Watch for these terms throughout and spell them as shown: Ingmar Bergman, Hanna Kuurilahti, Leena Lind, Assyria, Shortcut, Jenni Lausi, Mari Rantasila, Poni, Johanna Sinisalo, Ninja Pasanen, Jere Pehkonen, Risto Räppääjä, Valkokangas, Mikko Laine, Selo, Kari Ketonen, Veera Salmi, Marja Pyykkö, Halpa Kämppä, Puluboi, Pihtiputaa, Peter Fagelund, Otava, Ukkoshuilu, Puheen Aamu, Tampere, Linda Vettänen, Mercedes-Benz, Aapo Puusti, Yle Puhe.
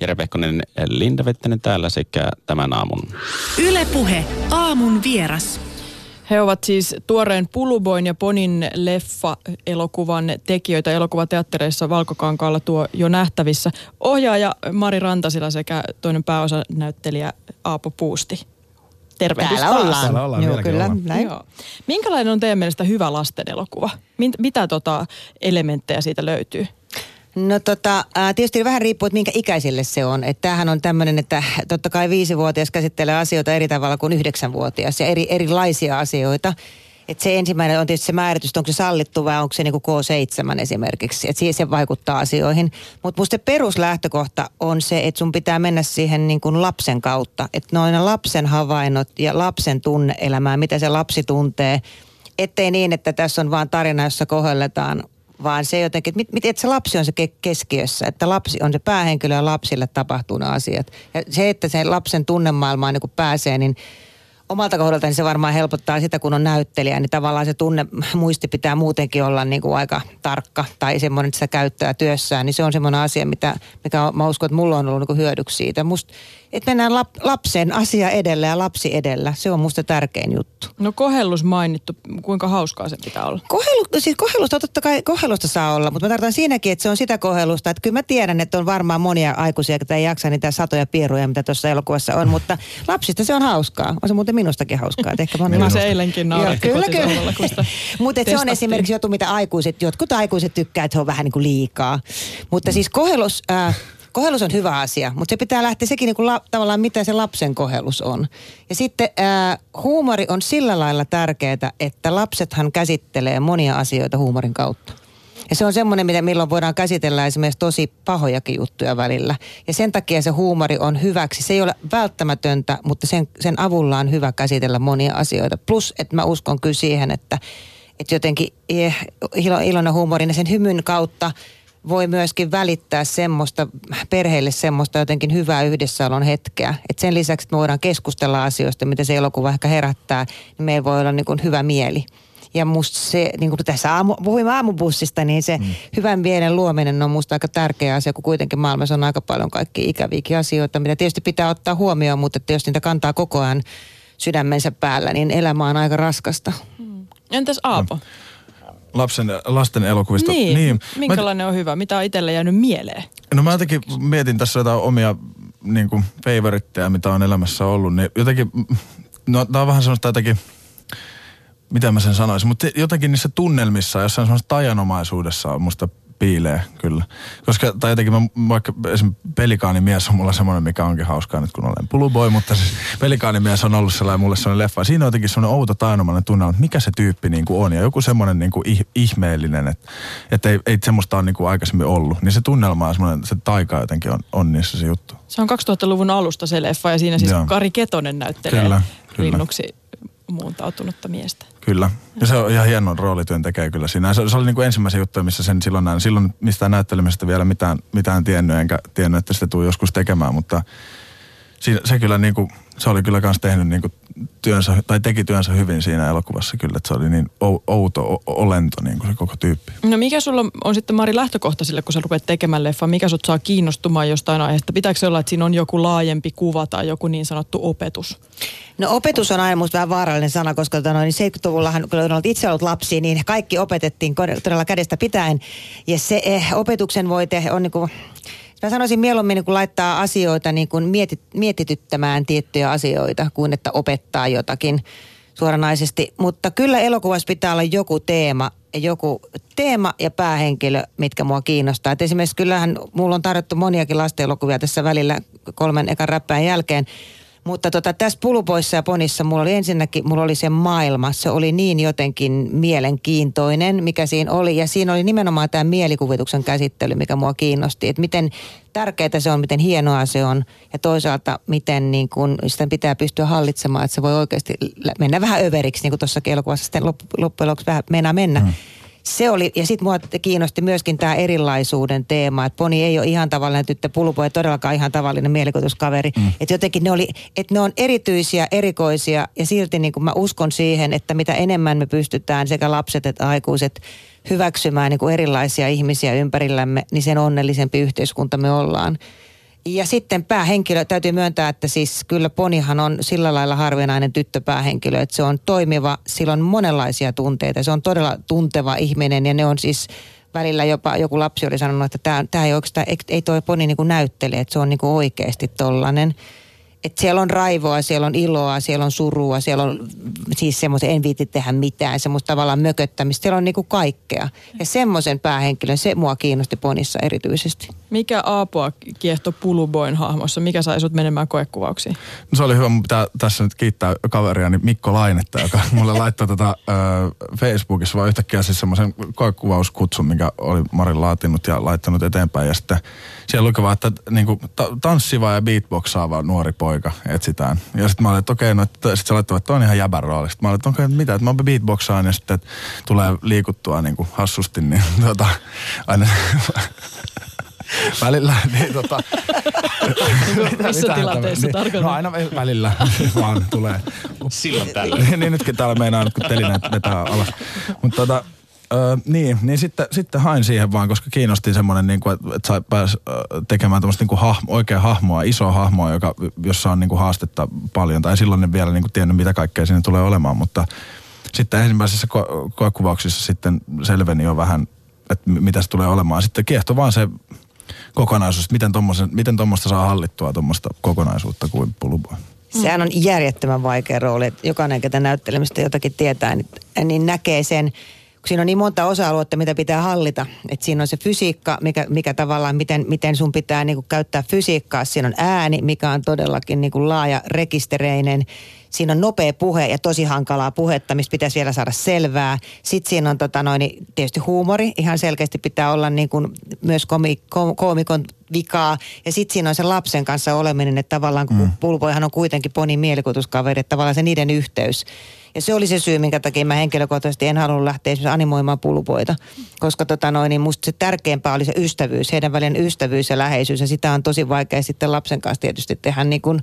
Jere Pehkonen, Linda Vettänen täällä sekä tämän aamun. Yle Puhe, aamun vieras. He ovat siis tuoreen Puluboin ja Ponin leffa-elokuvan tekijöitä. Elokuvateattereissa Valkokankaalla tuo jo nähtävissä. Ohjaaja Mari Rantasila sekä toinen pääosanäyttelijä Aapo Puusti. Tervehdys taas. Täällä ollaan. Joo, kyllä. Joo. Minkälainen on teidän mielestä hyvä lasten elokuva? Mitä elementtejä siitä löytyy? No tietysti vähän riippuu, että minkä ikäisille se on. Että tämähän on tämmöinen, että totta kai 5-vuotias käsittelee asioita eri tavalla kuin 9-vuotias ja erilaisia asioita. Että se ensimmäinen on tietysti se määritys, onko se sallittu vai onko se niin kuin K7 esimerkiksi. Että se vaikuttaa asioihin. Mutta musta se peruslähtökohta on se, että sun pitää mennä siihen niin kuin lapsen kautta. Että noina lapsen havainnot ja lapsen tunne-elämää, mitä se lapsi tuntee. Ettei niin, että tässä on vaan tarina, jossa kohdellaan. Vaan se jotenkin, että se lapsi on se keskiössä, että lapsi on se päähenkilö ja lapsille tapahtuu ne asiat. Ja se, että sen lapsen tunnemaailmaan niin kun pääsee, niin omalta kohdalta niin se varmaan helpottaa sitä, kun on näyttelijä. Niin tavallaan se tunnemuisti pitää muutenkin olla niin kuin aika tarkka tai semmoinen, että sitä käyttää työssään. Niin se on semmoinen asia, mikä mä uskon, että mulla on ollut niin kuin hyödyksi siitä. Että mennään lapsen asia edellä ja lapsi edellä. Se on musta tärkein juttu. No kohellus mainittu. Kuinka hauskaa se pitää olla? Kohellusta totta kai kohellusta saa olla, mutta mä tarkoitan siinäkin, että se on sitä kohellusta. Että kyllä mä tiedän, että on varmaan monia aikuisia, jotka ei jaksa niitä satoja pieruja, mitä tuossa elokuvassa on. Mutta lapsista se on hauskaa. On se muuten minustakin hauskaa. Minä se eilenkin nauratti kotisohvalla, kun sitä mutta se on esimerkiksi joku, mitä jotkut aikuiset tykkää, että se on vähän niin kuin liikaa. Mutta siis kohelus on hyvä asia, mutta se pitää lähteä sekin niin kuin tavallaan, mitä se lapsen kohelus on. Ja sitten huumori on sillä lailla tärkeää, että lapsethan käsittelee monia asioita huumorin kautta. Ja se on semmoinen, mitä milloin voidaan käsitellä esimerkiksi tosi pahojakin juttuja välillä. Ja sen takia se huumori on hyväksi. Se ei ole välttämätöntä, mutta sen avulla on hyvä käsitellä monia asioita. Plus, että mä uskon kyllä siihen, että jotenkin iloinen huumorin ja sen hymyn kautta voi myöskin välittää perheelle semmoista jotenkin hyvää yhdessäolon hetkeä. Et sen lisäksi, että me voidaan keskustella asioista, mitä se elokuva ehkä herättää, niin meillä voi olla niin kuin hyvä mieli. Ja musta se, niin kuin tässä puhuimme aamubussista, niin se hyvän mielen luominen on musta aika tärkeä asia, kun kuitenkin maailmassa on aika paljon kaikkia ikäviä asioita, mitä tietysti pitää ottaa huomioon, mutta että jos niitä kantaa koko ajan sydämensä päällä, niin elämä on aika raskasta. Entäs Aapo? Lasten elokuvista. Niin. Minkälainen on hyvä? Mitä on itselle jäänyt mieleen? No mä jotenkin mietin tässä jotain omia niin kuin favoritteja, mitä on elämässä ollut. Niin jotenkin, no tää on vähän semmoista jotenkin, mitä mä sen sanoisin, mutta jotenkin niissä tunnelmissa, jossain semmoisessa tajanomaisuudessa on musta piilee kyllä. Koska, tai jotenkin mä vaikka esimerkiksi pelikaanimies on mulla semmoinen, mikä onkin hauskaa nyt kun olen Puluboi, mutta siis pelikaanimies on ollut sellainen mulle semmoinen leffa. Siinä on jotenkin semmoinen outo tainomainen tunnelma, että mikä se tyyppi niin kuin on ja joku semmoinen niin kuin ihmeellinen, että ei semmoista ole niin kuin aikaisemmin ollut. Niin se tunnelma on semmoinen, se taika jotenkin on niissä se juttu. Se on 2000-luvun alusta se leffa ja siinä siis joo. Kari Ketonen näyttelee kyllä. Rinnuksi muuntautunutta miestä. Kyllä. Ja se on ihan hienon roolityön tekee kyllä siinä. Se oli niin kuin ensimmäisen juttu, missä sen silloin näin. Silloin mistään näyttelemisestä vielä mitään tiennyt, enkä tiennyt, että sitä tuu joskus tekemään, mutta se kyllä niin kuin, se oli kyllä kans tehnyt niin kuin työnsä, tai teki työnsä hyvin siinä elokuvassa kyllä, että se oli niin outo olento niin kuin se koko tyyppi. No mikä sulla on sitten Mari lähtökohta sille, kun sä rupeat tekemään leffaa? Mikä sut saa kiinnostumaan jostain aiheesta? Pitääkö se olla, että siinä on joku laajempi kuva tai joku niin sanottu opetus? No opetus on aina musta vähän vaarallinen sana, koska 70-luvullahan, kun olet itse ollut lapsi, niin kaikki opetettiin todella kädestä pitäen. Ja se opetuksen voi tehdä on niin kuin, mä sanoisin mieluummin niin kun laittaa asioita niin kun mietityttämään tiettyjä asioita kuin että opettaa jotakin suoranaisesti. Mutta kyllä elokuvassa pitää olla joku teema ja päähenkilö, mitkä mua kiinnostaa. Et esimerkiksi kyllähän mulla on tarjottu moniakin lastenelokuvia tässä välillä 3 ekan räppään jälkeen. Mutta tässä Puluboissa ja Ponissa mulla oli se maailma. Se oli niin jotenkin mielenkiintoinen, mikä siinä oli. Ja siinä oli nimenomaan tämä mielikuvituksen käsittely, mikä mua kiinnosti. Että miten tärkeää se on, miten hienoa se on. Ja toisaalta, miten niin kun sitä pitää pystyä hallitsemaan, että se voi oikeasti mennä vähän överiksi, niin kuin tuossakin elokuvassa sitten loppujen lopuksi vähän mennä. Se oli, ja sitten mua kiinnosti myöskin tämä erilaisuuden teema, että Poni ei ole ihan tavallinen tyttö, Puluboi ei todellakaan ihan tavallinen mielikuvituskaveri. Että jotenkin ne on erityisiä, erikoisia, ja silti niin kun mä uskon siihen, että mitä enemmän me pystytään sekä lapset että aikuiset hyväksymään niin kun erilaisia ihmisiä ympärillämme, niin sen onnellisempi yhteiskunta me ollaan. Ja sitten päähenkilö, täytyy myöntää, että siis kyllä Ponihan on sillä lailla harvinainen tyttöpäähenkilö, että se on toimiva, sillä on monenlaisia tunteita. Se on todella tunteva ihminen ja ne on siis välillä jopa, joku lapsi oli sanonut, että tämä ei oikeastaan, ei toi Poni niin kuin näyttele, että se on niin kuin oikeasti tollainen. Että siellä on raivoa, siellä on iloa, siellä on surua, siellä on siis semmoisen en viitti tehdä mitään, semmoista tavallaan mököttämistä, siellä on niinku kaikkea. Ja semmoisen päähenkilön, se mua kiinnosti Ponissa erityisesti. Mikä Aapoa kiehtoi Puluboin hahmossa? Mikä sai sut menemään koekuvauksiin? No se oli hyvä, mun pitää tässä nyt kiittää kaveriani Mikko Lainetta, joka mulle laittoi tätä Facebookissa vaan yhtäkkiä siis semmoisen koekuvauskutsun, mikä oli Marin laatinut ja laittanut eteenpäin. Ja sitten siellä luki vaan, että niinku, tanssiva ja beatboxaava nuori poika etsitään. Ja sitten mä olin, että okei, no sit se laittoi, että toi on ihan jäbän rooli. Sitten mä olin, että okei, mitä, että mä beatboxaan ja sitten tulee liikuttua niin kuin hassusti, niin aina välillä, niin missä tilanteessa niin, tarkoittaa? No aina välillä vaan tulee. Silloin tällä. Niin nytkin täällä meinaa, nyt kun telinä vetää alas. Mutta niin sitten hain siihen vaan, koska kiinnosti semmoinen, niin että pääsi tekemään tämmöistä niin oikeaa hahmoa, isoa hahmoa, jossa on niin kuin haastetta paljon. Tai silloin en vielä niin kuin tiennyt, mitä kaikkea siinä tulee olemaan, mutta sitten ensimmäisessä koekuvauksissa sitten selveni jo vähän, että mitä se tulee olemaan. Sitten kiehtoi vaan se kokonaisuus, miten tuommoista saa hallittua tuommoista kokonaisuutta kuin Puluboi. Sehän on järjettömän vaikea rooli, että jokainen, ketä näyttelemistä jotakin tietää, niin näkee sen. Siinä on niin monta osa-aluetta, mitä pitää hallita. Et siinä on se fysiikka, mikä tavallaan, miten sun pitää niinku käyttää fysiikkaa. Siinä on ääni, mikä on todellakin niinku laaja, rekistereinen. Siinä on nopea puhe ja tosi hankalaa puhetta, mistä pitäisi vielä saada selvää. Sitten siinä on tietysti huumori. Ihan selkeästi pitää olla niinku myös koomikon vikaa. Ja sitten siinä on se lapsen kanssa oleminen, että tavallaan kun Puluboihan on kuitenkin Ponin mielikuvituskaveri, että tavallaan se niiden yhteys. Ja se oli se syy, minkä takia mä henkilökohtaisesti en halunnut lähteä esimerkiksi animoimaan Puluboita. Koska niin musta se tärkeämpää oli se ystävyys, heidän välinen ystävyys ja läheisyys. Ja sitä on tosi vaikea sitten lapsen kanssa tietysti tehdä niin kuin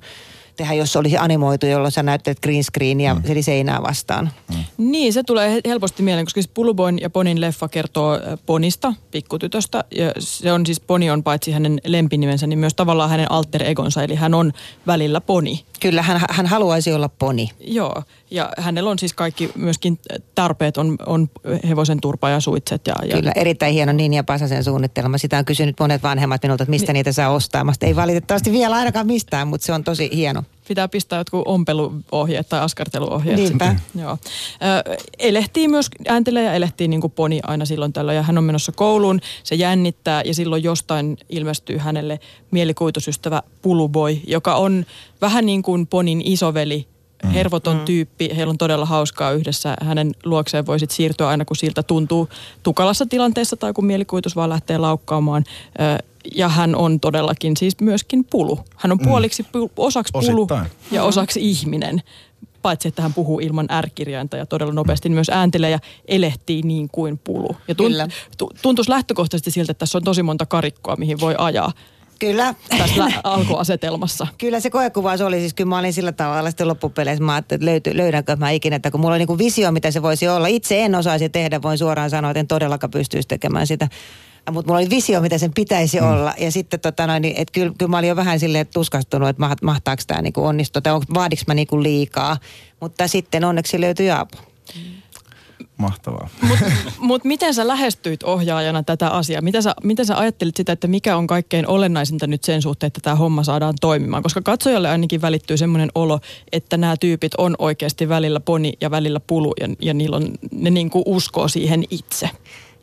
jos olisi animoitu, jolloin sä näyttelet green screenia, eli seinää vastaan. Niin, se tulee helposti mieleen, koska siis Puluboin ja Ponin leffa kertoo Ponista, pikkutytöstä. Ja se on siis, Poni on paitsi hänen lempinimensä, niin myös tavallaan hänen alter egonsa, eli hän on välillä Poni. Kyllä, hän haluaisi olla Poni. Joo, ja hänellä on siis kaikki myöskin tarpeet, on hevosen turpa ja suitset. Kyllä, erittäin hieno Ninja Pasasen suunnittelema. Sitä on kysynyt monet vanhemmat minulta, että mistä niitä saa ostaa. Ei valitettavasti vielä ainakaan mistään, mutta se on tosi hieno. Pitää pistää jotkut ompeluohjeet tai askarteluohjeet. Niinpä. Joo. Elehtii myös, ääntelee ja elehtii niin kuin Poni aina silloin tällöin. Ja hän on menossa kouluun, se jännittää ja silloin jostain ilmestyy hänelle mielikuvitusystävä Puluboi, joka on vähän niin kuin Ponin isoveli, hervoton tyyppi. Heillä on todella hauskaa yhdessä. Hänen luokseen voisit siirtyä aina, kun siltä tuntuu tukalassa tilanteessa tai kun mielikuvitus vaan lähtee laukkaamaan. Ja hän on todellakin siis myöskin pulu. Hän on puoliksi osaksi pulu ja osaksi ihminen. Paitsi, että hän puhuu ilman R-kirjainta ja todella nopeasti myös ääntelee ja elehtii niin kuin pulu. Ja tuntuisi lähtökohtaisesti siltä, että tässä on tosi monta karikkoa, mihin voi ajaa. Kyllä. Tässä alkuasetelmassa. Kyllä se koekuvaus oli, siis kyllä mä olin sillä tavalla sitten loppupeleissä, mä ajattelin, että löydänkö mä ikinä, että kun mulla oli niin kuin visio, mitä se voisi olla. Itse en osaisi tehdä, voin suoraan sanoa, että en todellakaan pystyisi tekemään sitä. Mutta mulla oli visio, mitä sen pitäisi olla. Ja sitten että kyllä mä olin jo vähän silleen tuskastunut, että mahtaako tämä niinku onnistua, tai vaadinko mä niinku liikaa. Mutta sitten onneksi löytyi Aapo. Mahtavaa. Mutta miten sä lähestyit ohjaajana tätä asiaa? Miten sä ajattelit sitä, että mikä on kaikkein olennaisinta nyt sen suhteen, että tämä homma saadaan toimimaan? Koska katsojalle ainakin välittyy semmoinen olo, että nämä tyypit on oikeasti välillä Poni ja välillä Pulu, ja niillä on, ne niinku uskoo siihen itse.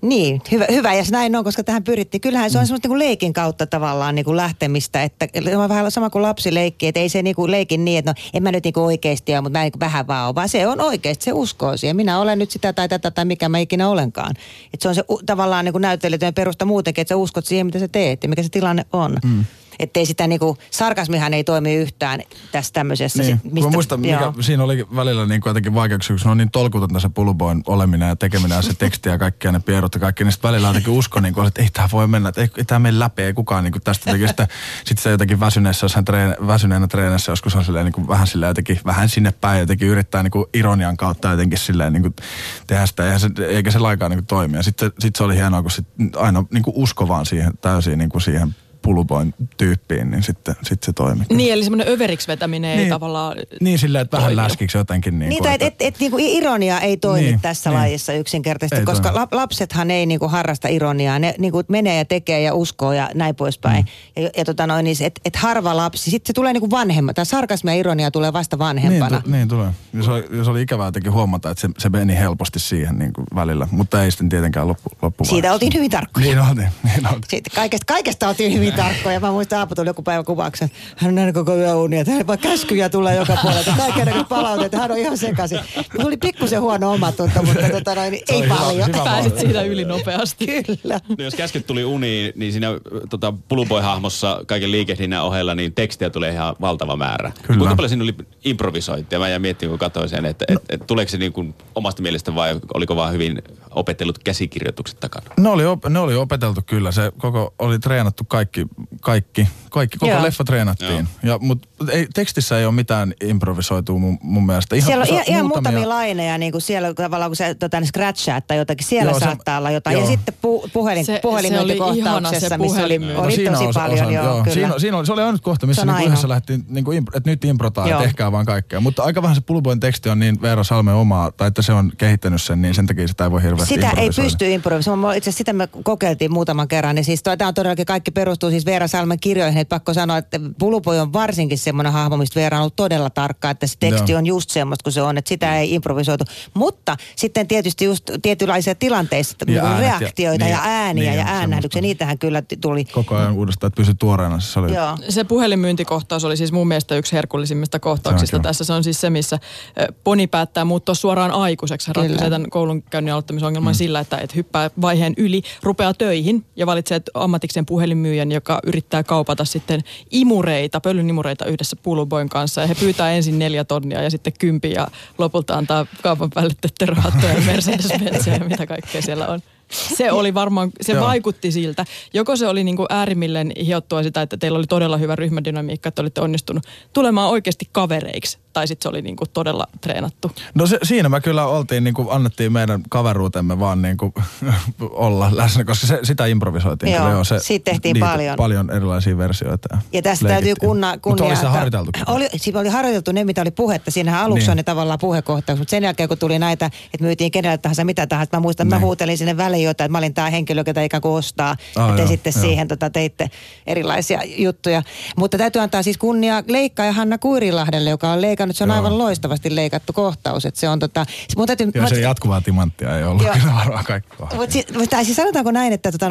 Niin, hyvä, ja näin on, koska tähän pyrittiin. Kyllähän se on semmoista niin kuin leikin kautta tavallaan niin kuin lähtemistä, että on vähän sama kuin lapsi leikkii, että ei se niin kuin leikin niin, että no en mä nyt niin kuin oikeasti ole, mutta mä niin kuin vähän vaan se on oikeasti, se uskoo siihen. Minä olen nyt sitä tai tätä tai mikä mä ikinä olenkaan. Että se on se tavallaan niin kuin näyttelijätyön perusta muutenkin, että sä uskot siihen, mitä sä teet ja mikä se tilanne on. Että ei sitä niinku, sarkasmihan ei toimi yhtään tässä tämmöisessä. Niin, mistä, mä muistan, mikä siinä oli välillä niin jotenkin vaikeuksia, kun on niin tolkutonta se Puluboin oleminen ja tekeminen ja se teksti ja kaikki ja ne pierrot ja kaikki, niin sitten välillä jotenkin usko, niin kuin, että ei tämä voi mennä, että ei tämä mene läpi, ei kukaan niin tästä tekee sitä. Sitten se jotenkin väsyneessä, jos hän väsyneenä treenessä joskus on silleen, niin vähän silleen jotenkin, vähän sinne päin, jotenkin yrittää niin ironian kautta jotenkin silleen niin tehdä sitä, eikä se laikaa niin toimia. Sitten se oli hienoa, kun sit aina niin usko vaan siihen, täysin niin siihen Puluboin tyyppiin, niin sitten se toimii. Niin, eli semmoinen överiksi vetäminen niin, ei tavallaan niin, silleen, että vähän läskiksi jotenkin. Niin, niin tai niinku ironia ei toimi niin, tässä niin, lajissa yksinkertaisesti, ei koska lapsethan ei niinku harrasta ironiaa. Ne niinku menee ja tekee ja uskoo ja näin poispäin. Mm. Ja niin, että harva lapsi, sitten se tulee niinku vanhemman. Tämä sarkasmi ja ironia tulee vasta vanhempana. Niin tulee. Jos oli ikävää jotenkin huomata, että se meni helposti siihen niinku välillä, mutta ei sitten tietenkään loppuun. Siitä oltiin hyvin tarkkoja. Niin oltiin. Sitten kaikesta oltiin hyvin tarkkoja. Mä muistan, Aapo tuli joku päivä kuvauksen. Hän on näin koko yö unia, että vaan käskyjä tulee joka puolelta. Kaikkea näköistä palautetta, hän on ihan sekaisin. Mulla oli pikkusen huono omatunto, mutta ei paljon. Pääsit siitä yli nopeasti. Kyllä. No jos käskyt tuli uniin, niin siinä Puluboi-hahmossa kaiken liikehdinnän ohella, niin tekstiä tulee ihan valtava määrä. Kyllä. Kuinka paljon siinä oli improvisointia? Mä jäin miettimään, kun katsoin sen, että et tuleeko se niin kuin omasta mielestä vai oliko vaan hyvin opetellut käsikirjoitukset takana? Ne oli opeteltu kyllä. Se koko oli treenattu kaikki koko yeah. leffa treenattiin. Yeah. Ja mut tekstissä ei ole mitään improvisoitua mun mielestä. Siellä on ihan muutamia laineja niinku siellä tavallaan kun se scratchaat tai jotakin siellä joo, saattaa olla jotain joo. ja sitten puhelinmyyntikohtauksessa missä oli tosi paljon joo. Siinä oli se oli ainut kohta missä niinku yhdessä lähtiin niinku että nyt improtaan tehkää vaan kaikkea. Mutta aika vähän se Puluboin teksti on niin Veera Salmen omaa tai että se on kehittänyt sen niin sen takia sitä ei voi hirveästi improvisoida. Sitä ei pysty improvisoimaan. Itse asiassa sitä me kokeiltiin muutaman kerran niin siis tämä on todellakin kaikki perustuu siis Veera Salmen kirjoihin, että pakko sanoa, että Puluboi on varsinkin semmoinen hahmo, mistä Veera on ollut todella tarkka, että se teksti on just semmoista kuin se on, että sitä ei improvisoitu. Mutta sitten tietysti just tietynlaisia tilanteissa, ja reaktioita ja ääniä ja äänähdyksiä, niitähän kyllä tuli. Koko ajan uudestaan, että pysyi tuoreena. Se puhelinmyyntikohtaus oli siis mun mielestä yksi herkullisimmista kohtauksista. Tässä se on siis se, missä Poni päättää muuttua suoraan aikuiseksi. Hän ratkaisee tämän koulunkäynnin aloittamisongelman sillä, että hyppää vaiheen yli, rupeaa töihin ja valitsee ammatikseen puhelinmyyjän, joka yrittää kaupata sitten imureita, pölynimureita yhdessä Puluboin kanssa. Ja he pyytää ensin 4 tonnia ja sitten 10 ja lopulta antaa kaupan päälle tötteröhattoja ja Mercedes-Benzia ja mitä kaikkea siellä on. Se oli varmaan, se vaikutti siltä. Joko se oli niin kuin äärimmilleen hiottua sitä, että teillä oli todella hyvä ryhmädynamiikka, että olitte onnistunut tulemaan oikeasti kavereiksi, tai sitten se oli niin kuin todella treenattu. No siinä me kyllä oltiin, niin kuin annettiin meidän kaveruutemme vaan niin kuin olla läsnä, koska sitä improvisoitiin. Joo, siitä tehtiin paljon erilaisia versioita. Ja tästä leikittiin. Täytyy kunnia. Mutta oli se harjoiteltu. Oli harjoiteltu ne, mitä oli puhetta. Siinähän aluksi on ne tavallaan puhekohtaukset, mutta sen jälkeen kun tuli näitä, että myytiin kenelle tahansa mitä tahansa, mä muistan, mä huutelin sinne väliin jotain, että mä olin tämä henkilö, ketä ikään kuin ostaa. Te sitten siihen teitte erilaisia juttuja. Mutta täytyy antaa siis kunnia leikkaaja Hanna Kuurilahdelle, joka on leikannut. Se on aivan loistavasti leikattu kohtaus. Että se on se jatkuvaa timanttia ei ollut kyllä varmaan kaikkea. Tai siis sanotaanko näin, että, että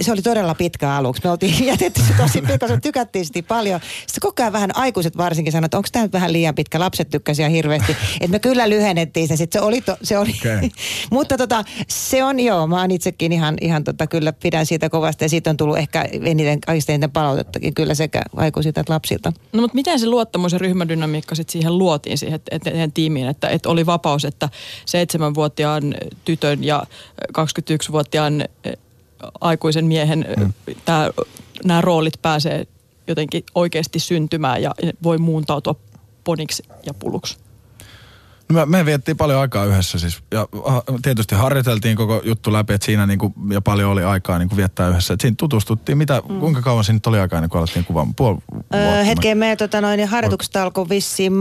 se oli todella pitkä aluksi. Me oltiin jätetty se tosi pitkä, se tykättiin sitä paljon. Sitten koko ajan vähän aikuiset varsinkin sanoivat, että onko tämä nyt vähän liian pitkä. Lapset tykkäsivät hirveästi. Että me kyllä lyhennettiin sen. Sitten se oli. Okay. Mutta se on joo, mä oon itsekin ihan kyllä pidän siitä kovasti ja siitä on tullut ehkä eniten palautettakin kyllä sekä aikuisilta että lapsilta. No mutta miten se luottamus ja ryhmädynamiikka sitten siihen luotiin siihen tiimiin, että oli vapaus, että 7-vuotiaan tytön ja 21-vuotiaan aikuisen miehen nämä roolit pääsee jotenkin oikeasti syntymään ja voi muuntautua Poniksi ja Puluksi? Me viettiin paljon aikaa yhdessä siis ja tietysti harjoiteltiin koko juttu läpi, että siinä niinku, ja paljon oli aikaa niinku viettää yhdessä. Et siinä tutustuttiin, kuinka kauan siinä oli aikaa, niin kun alettiin kuvaamaan? Hetkeen meidän harjoitukset alkoi vissiin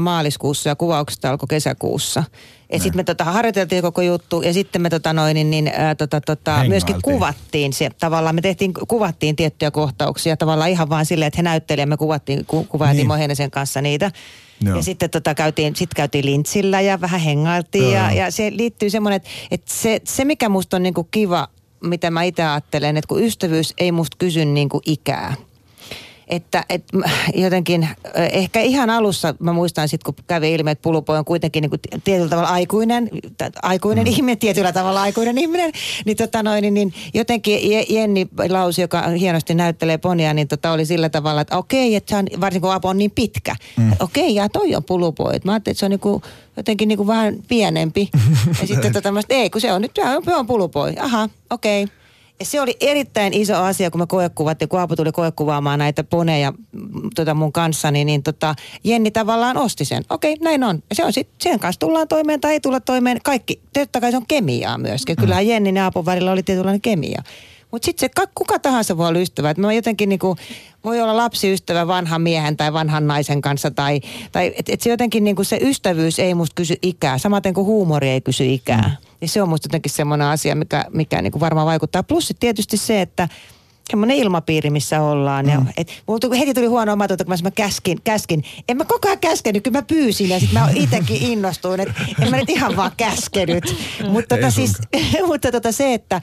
maaliskuussa ja kuvaukset alkoi kesäkuussa. Ja sitten me harjoiteltiin koko juttu ja sitten me myöskin kuvattiin se. Tavallaan me kuvattiin tiettyjä kohtauksia tavallaan ihan vaan silleen, että he näyttelijät me kuvailtiin Mohenisen kanssa niitä. Joo. Ja sitten käytiin lintsillä ja vähän hengailtiin ja se liittyy semmoinen, että se mikä musta on niinku kiva, mitä mä itse ajattelen, että kun ystävyys ei musta kysy niinku ikää. Että jotenkin ehkä ihan alussa mä muistan sitten, kun kävi ilmi, että Puluboi on kuitenkin niin kuin tietyllä tavalla aikuinen ihminen, tietyllä tavalla aikuinen ihminen, niin, niin jotenkin Jenni Lausi, joka hienosti näyttelee Ponia, niin oli sillä tavalla, että okei, että varsinkin kun Aapo on niin pitkä, okei, ja toi on Puluboi. Mä ajattelin, että se on niin kuin jotenkin niin kuin vähän pienempi. Ja sitten ei, kun se on nyt, on Puluboi. Aha, okei. Se oli erittäin iso asia, kun me koekuvattiin, kun Aapo tuli koekuvaamaan näitä Poneja mun kanssani, niin Jenni tavallaan osti sen. Okei, näin on. Se on sitten, sen kanssa tullaan toimeen tai ei tulla toimeen. Kaikki, totta kai se on kemiaa myöskin. Kyllähän Jennin ja Aapon välillä oli tietynlainen kemia. Mutta sitten se kuka tahansa voi olla ystävä. Et mä jotenkin niinku, voi olla lapsiystävä vanhan miehen tai vanhan naisen kanssa. Tai et se jotenkin niinku se ystävyys ei musta kysy ikää. Samaten kuin huumori ei kysy ikää. Ja se on musta jotenkin semmoinen asia, mikä niinku varmaan vaikuttaa. Plus tietysti se, että semmoinen ilmapiiri, missä ollaan. Ja, mulla heti tuli huono omatunto, kun mä käskin. En mä koko ajan käskenyt, kyllä mä pyysin ja sit mä itsekin innostuin, että en mä nyt ihan vaan käskenyt. Mutta se, että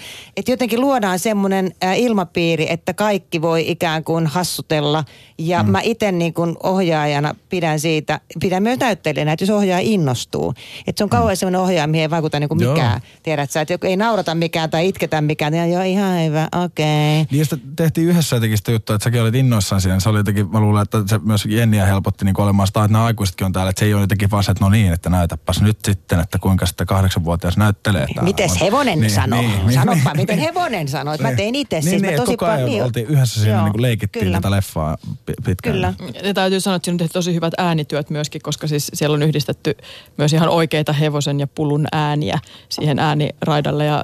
jotenkin luodaan semmoinen ilmapiiri, että kaikki voi ikään kuin hassutella. Ja mä itse niin kuin ohjaajana pidän siitä, pidän myös näyttelijänä, että jos ohjaaja innostuu. Että se on kauhean semmoinen ohjaaja, mihin ei vaikuta niin kuin mikään. Tiedät sä, että ei naurata mikään tai itketä mikään. Ja joo, ihan hyvä, okei. Okay. Tehtiin yhdessä jotenkin sitä juttua, että säkin olit innoissaan siinä. Se oli jotenkin, mä luulen, että se myös Jenniä helpotti niin olemaan sitä, että nämä aikuisetkin on täällä. Että se ei ole jotenkin vaan se, että no niin, että näytäpäs nyt sitten, että kuinka sitä 8-vuotias näyttelee. Mites hevonen niin, sanoo? Niin, sanoppa, miten hevonen sanoo? Mä tein itse niin, siis. Niin, tosi koko ajan oltiin yhdessä siinä, joo, niin kuin leikittiin kyllä tätä leffaa pitkään. Kyllä. Ja täytyy sanoa, että siinä on tehty tosi hyvät äänityöt myöskin, koska siis siellä on yhdistetty myös ihan oikeita hevosen ja pulun ääniä siihen ääniraidalle ja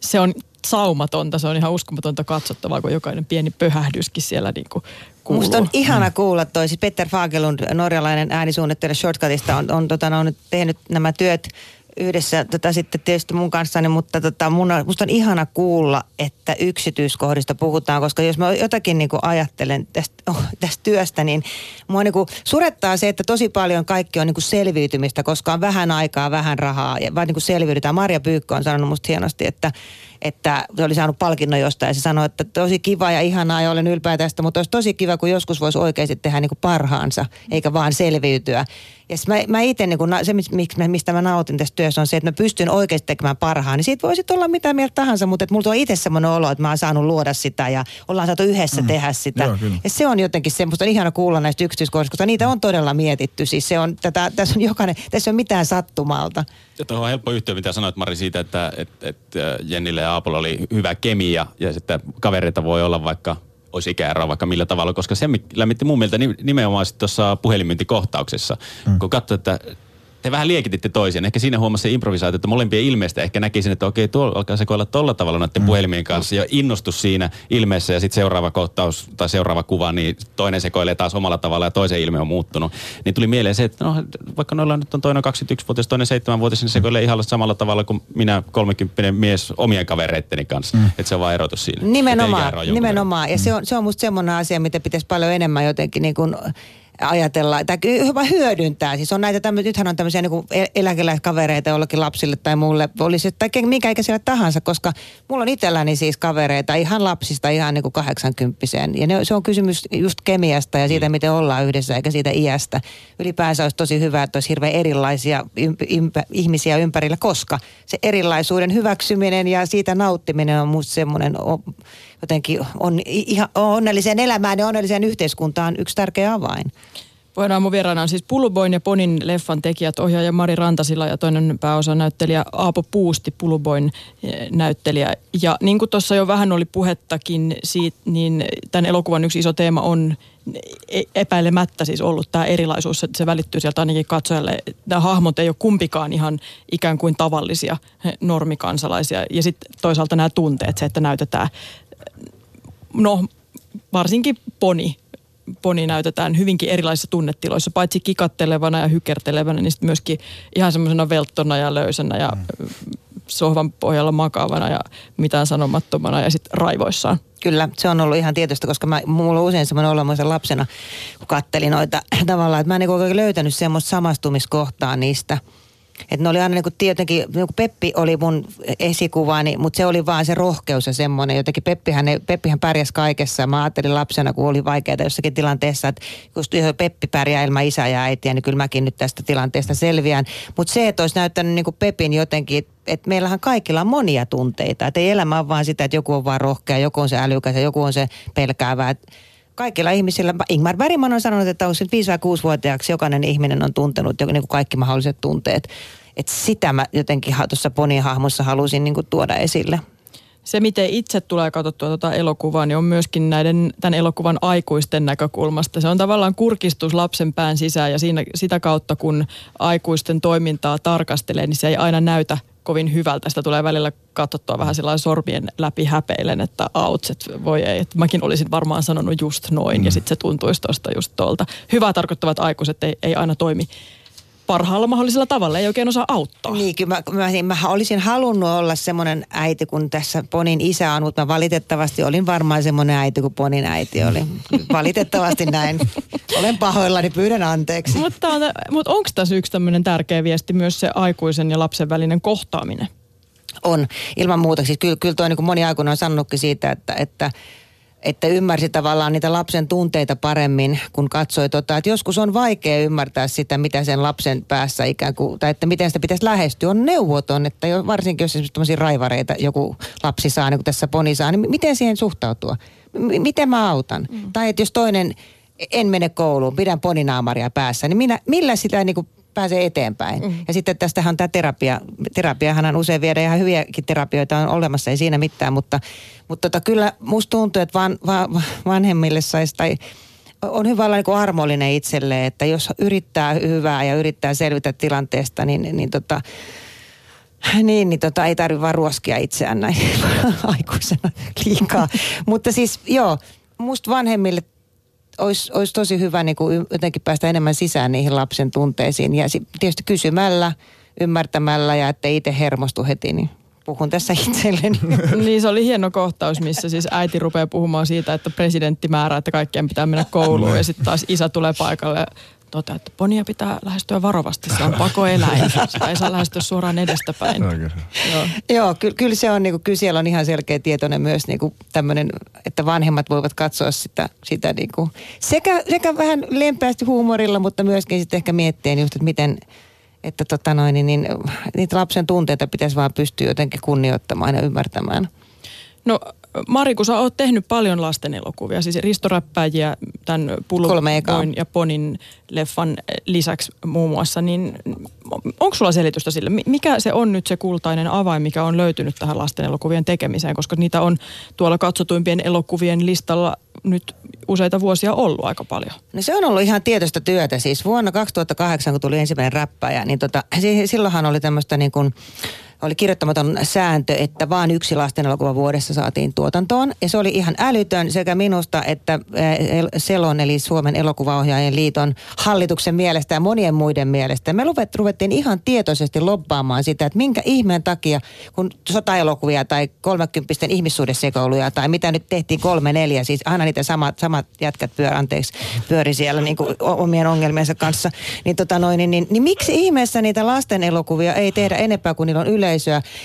se on saumatonta, se on ihan uskomatonta katsottavaa, kun jokainen pieni pöhähdyskin siellä niin kuin kuuluu. Musta on ihana kuulla toi, siis Peter Fagelund, norjalainen äänisuunnittelija Shortcutista, on nyt tehnyt nämä työt yhdessä sitten tietysti mun kanssani, mutta musta on ihana kuulla, että yksityiskohdista puhutaan, koska jos mä jotakin niin kuin ajattelen tästä työstä, niin mua niin kuin surettaa se, että tosi paljon kaikki on niin kuin selviytymistä, koska on vähän aikaa, vähän rahaa, vaan niin kuin selviydytään. Marja Pyykkö on sanonut musta hienosti, että se oli saanut palkinnon jostain ja se sanoi, että tosi kiva ja ihanaa ja olen ylpeä tästä, mutta olisi tosi kiva, kun joskus voisi oikeasti tehdä niin kuin parhaansa, eikä vaan selviytyä. Ja mä itse, niin se mistä mä nautin tässä työssä on se, että mä pystyn oikeasti tekemään parhaan, niin siitä voi sitten olla mitä mieltä tahansa, mutta mulla on itse semmoinen olo, että mä oon saanut luoda sitä ja ollaan saatu yhdessä tehdä sitä. Joo, ja se on jotenkin semmoista, on ihana kuulla näistä yksityiskohdista, koska niitä on todella mietitty. Siis se on, tässä on jokainen, tässä ei ole mitään sattumalta. Tuohon on helppo yhtyä, mitä sanoit Mari siitä, että Jennille ja Aapolla oli hyvä kemia ja sitten kavereita voi olla vaikka olisi ikäero vaikka millä tavalla, koska se lämmitti mun mieltä nimenomaan tuossa puhelinmyyntikohtauksessa, kun katsoi, että te vähän liekititte toisiaan. Ehkä siinä huomasi se improvisaatio, että molempien ilmeistä ehkä näkisin, että okei, tuolla alkaa sekoilla tolla tavalla noiden puhelimien kanssa ja innostus siinä ilmeessä ja sitten seuraava kohtaus tai seuraava kuva, niin toinen sekoilee taas omalla tavalla ja toisen ilme on muuttunut. Niin tuli mieleen se, että no, vaikka noilla nyt on toinen 21-vuotias, toinen 7-vuotias, niin sekoilee ihan samalla tavalla kuin minä 30 mies omien kavereitteni kanssa. Että se on vaan erotus siinä. Nimenomaan. Ja se on musta semmoinen asia, mitä pitäisi paljon enemmän jotenkin niin kuin ajatellaan, tai hyödyntää. Siis on näitä nythän on tämmöisiä niinku eläkeläiskavereita jollakin lapsille tai muulle, olisi, tai minkä ikäisellä tahansa, koska mulla on itselläni siis kavereita ihan lapsista ihan niinku 80-vuotiaaseen. Ja se on kysymys just kemiasta ja siitä, miten ollaan yhdessä, eikä siitä iästä. Ylipäänsä olisi tosi hyvä, että olisi hirveän erilaisia ihmisiä ympärillä, koska se erilaisuuden hyväksyminen ja siitä nauttiminen on musta semmoinen jotenkin ihan onnelliseen elämään ja onnelliseen yhteiskuntaan yksi tärkeä avain. Puheen Aamun vieraana on siis Puluboin ja Ponin leffan tekijät, ohjaaja Mari Rantasila ja toinen pääosanäyttelijä Aapo Puusti, Puluboin näyttelijä. Ja niin kuin tuossa jo vähän oli puhettakin siitä, niin tämän elokuvan yksi iso teema on epäilemättä siis ollut tämä erilaisuus, että se välittyy sieltä ainakin katsojalle. Nämä hahmot ei ole kumpikaan ihan ikään kuin tavallisia normikansalaisia. Ja sitten toisaalta nämä tunteet, se että näytetään, no varsinkin Poni näytetään hyvinkin erilaisissa tunnetiloissa, paitsi kikattelevana ja hykertelevänä, niin sitten myöskin ihan semmoisena velttona ja löysänä ja sohvan pohjalla makaavana ja mitään sanomattomana ja sitten raivoissaan. Kyllä, se on ollut ihan tietystä, koska mulla on usein semmoinen olemassa lapsena, kun kattelin noita tavallaan, että mä en niin oikein löytänyt semmoista samastumiskohtaa niistä. Että ne oli aina niin kuin tietenkin, niin kuin Peppi oli mun esikuvaani, mutta se oli vaan se rohkeus ja semmoinen. Jotenkin Peppihän pärjäsi kaikessa. Mä ajattelin lapsena, kun oli vaikeaa jossakin tilanteessa, että kun Peppi pärjää ilman isää ja äitiä, niin kyllä mäkin nyt tästä tilanteesta selviän. Mutta se, että olisi näyttänyt niin kuin Pepin jotenkin, että meillähän kaikilla on monia tunteita. Että ei elämä ole vaan sitä, että joku on vaan rohkea, joku on se älykäs ja joku on se pelkäävä. Kaikilla ihmisillä, Ingmar Bergman on sanonut, että 5- ja 6-vuotiaaksi jokainen ihminen on tuntenut niin kuin kaikki mahdolliset tunteet. Et sitä mä jotenkin tuossa Ponin hahmossa halusin niin kuin tuoda esille. Se, miten itse tulee katsottua tuota elokuvaa, niin on myöskin tämän elokuvan aikuisten näkökulmasta. Se on tavallaan kurkistus lapsen pään sisään ja sitä kautta, kun aikuisten toimintaa tarkastelee, niin se ei aina näytä kovin hyvältä. Sitä tulee välillä katsottua vähän sillä sormien läpi häpeilen, että autset, voi ei. Että mäkin olisin varmaan sanonut just noin ja sitten se tuntuisi tuosta just tuolta. Hyvää tarkoittavat aikuiset ei aina toimi parhaalla mahdollisella tavalla, ei oikein osaa auttaa. Niin, kyllä mä olisin halunnut olla semmoinen äiti, kun tässä Ponin isä on, mutta mä valitettavasti olin varmaan semmoinen äiti, kun Ponin äiti oli. Valitettavasti näin. Olen pahoillani, pyydän anteeksi. Mutta onko tässä yksi tämmöinen tärkeä viesti myös se aikuisen ja lapsen välinen kohtaaminen? On, ilman muuta. Siis kyllä toi niin kuin moni aikuinen on sanonutkin siitä, että ymmärsi tavallaan niitä lapsen tunteita paremmin, kun katsoi että joskus on vaikea ymmärtää sitä, mitä sen lapsen päässä ikään kuin, tai että miten sitä pitäisi lähestyä, on neuvoton, että varsinkin jos esimerkiksi raivareita joku lapsi saa, niin kuin tässä Poni saa, niin miten siihen suhtautua? Miten mä autan? Tai että jos toinen, en mene kouluun, pidän Poni-naamaria päässä, niin millä sitä niin kuin pääsee eteenpäin. Ja sitten tästähän tämä terapiahan usein viedä ihan hyviäkin terapioita on olemassa, ei siinä mitään, mutta kyllä musta tuntuu, että vanhemmille saisi, tai on hyvä olla niin kuin armollinen itselleen, että jos yrittää hyvää ja yrittää selvitä tilanteesta, niin ei tarvitse vaan ruoskia itseään näin aikuisena liikaa. Mutta siis joo, musta vanhemmille olisi tosi hyvä niin kuin jotenkin päästä enemmän sisään niihin lapsen tunteisiin. Ja tietysti kysymällä, ymmärtämällä ja ettei itse hermostu heti, niin puhun tässä itselleni. Niin, se oli hieno kohtaus, missä siis äiti rupeaa puhumaan siitä, että presidentti määrää, että kaikkien pitää mennä kouluun. Ja sitten taas isä tulee paikalle ja toteaa, että Ponia pitää lähestyä varovasti. Se on pakoeläin. Sitä ei saa lähestyä suoraan edestäpäin. Joo, kyllä se on, niin kuin, kyllä siellä on ihan selkeä tietoinen myös niin kuin tämmöinen, että vanhemmat voivat katsoa sitä niin kuin, sekä vähän lempeästi huumorilla, mutta myöskin sitten ehkä miettiä just, että miten... Että niitä lapsen tunteita pitäisi vaan pystyä jotenkin kunnioittamaan ja ymmärtämään. No Mari, kun sä oot tehnyt paljon lasten elokuvia, siis Risto Räppääjiä tämän Puluboin ja Ponin leffan lisäksi muun muassa, niin onko sulla selitystä sille? Mikä se on nyt se kultainen avain, mikä on löytynyt tähän lasten elokuvien tekemiseen? Koska niitä on tuolla katsotuimpien elokuvien listalla nyt useita vuosia ollut aika paljon. No se on ollut ihan tietoista työtä. Siis vuonna 2008, kun tuli ensimmäinen Räppäjä, niin silloinhan oli tämmöistä niin kuin... Oli kirjoittamaton sääntö, että vaan yksi lastenelokuva vuodessa saatiin tuotantoon. Ja se oli ihan älytön sekä minusta että Selon, eli Suomen elokuvaohjaajien liiton hallituksen mielestä ja monien muiden mielestä. Me ruvettiin ihan tietoisesti lobbaamaan sitä, että minkä ihmeen takia, kun sotaelokuvia tai 30 ihmissuhdesekoiluja tai mitä nyt tehtiin 3-4, siis aina niitä samat jätkät pyöri siellä niin kuin omien ongelmiensa kanssa, niin miksi ihmeessä niitä lastenelokuvia ei tehdä enempää kuin niillä on yleensä?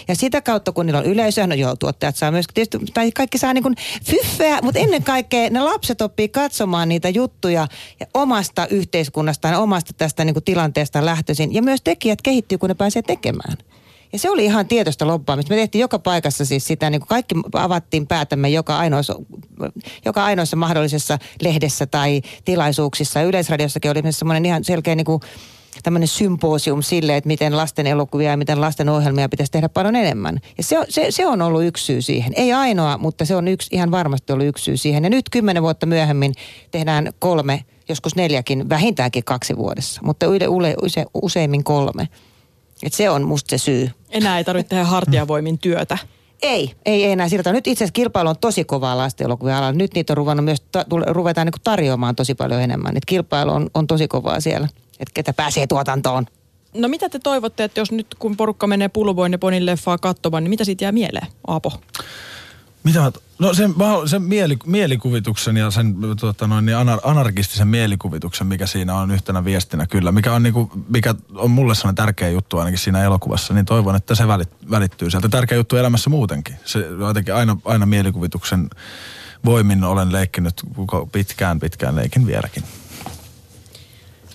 Ja sitä kautta, kun niillä on yleisöä, tuottajat saa myös, tietysti, tai kaikki saa niin kuin fyffeä, mutta ennen kaikkea ne lapset oppii katsomaan niitä juttuja ja omasta yhteiskunnastaan, omasta tästä niin kuin tilanteesta lähtöisin. Ja myös tekijät kehittyy, kun ne pääsee tekemään. Ja se oli ihan tietoista lobbaamista. Me tehtiin joka paikassa siis sitä, niin kuin kaikki avattiin päätämme joka ainoassa mahdollisessa lehdessä tai tilaisuuksissa. Yleisradiossakin oli myös semmoinen ihan selkeä... Niin kuin tämmöinen symposium sille, että miten lasten elokuvia ja miten lasten ohjelmia pitäisi tehdä paljon enemmän. Ja se on ollut yksi syy siihen. Ei ainoa, mutta se on ihan varmasti ollut yksi syy siihen. Ja nyt 10 vuotta myöhemmin tehdään 3, joskus 4, vähintäänkin 2 vuodessa. Mutta useimmin 3. Et se on musta se syy. Enää ei tarvitse tehdä hartiavoimin työtä. Ei enää siirrytä. Nyt itse asiassa kilpailu on tosi kovaa lastenelokuvien alalla. Nyt niitä on ruvennut myös, ruvetaan niin kuin tarjoamaan tosi paljon enemmän. Et kilpailu on tosi kovaa siellä. Että ketä pääsee tuotantoon. No mitä te toivotte, että jos nyt kun porukka menee Puluboin ja Ponin leffaa katsomaan, niin mitä siitä jää mieleen, Aapo? No sen mielikuvituksen ja sen anarkistisen mielikuvituksen, mikä siinä on yhtenä viestinä kyllä, mikä on mulle sellainen tärkeä juttu ainakin siinä elokuvassa, niin toivon, että se välittyy sieltä. Tärkeä juttu elämässä muutenkin. Se jotenkin aina mielikuvituksen voimin olen leikkinyt pitkään leikin vieläkin.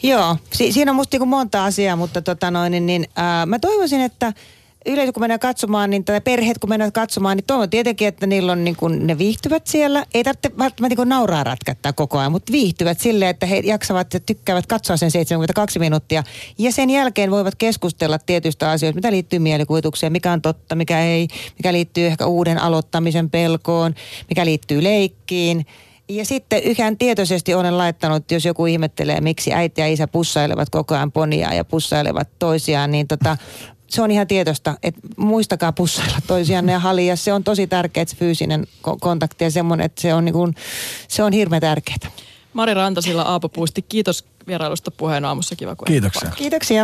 Joo, siinä on musta niin monta asiaa, mutta mä toivoisin, että yleisö kun mennään katsomaan, tai perheet kun mennään katsomaan, niin toivon tietenkin, että niillä on niin kuin, ne viihtyvät siellä. Ei tarvitse välttämättä niin nauraa rätkättää koko ajan, mutta viihtyvät silleen, että he jaksavat ja tykkäävät katsoa sen 72 minuuttia. Ja sen jälkeen voivat keskustella tietyistä asioista, mitä liittyy mielikuvitukseen, mikä on totta, mikä ei, mikä liittyy ehkä uuden aloittamisen pelkoon, mikä liittyy leikkiin. Ja sitten yhden tietoisesti olen laittanut, jos joku ihmettelee, miksi äiti ja isä pussailevat koko ajan Ponia ja pussailevat toisiaan, niin se on ihan tietoista, että muistakaa pussailla toisiaan ja halia. Se on tosi tärkeä se fyysinen kontakti ja semmoinen, että se on, niin kuin, se on hirveän tärkeää. Mari Rantasila, Aapo Puusti, kiitos vierailusta Puheen Aamussa. Kiva, kun Kiitoksia.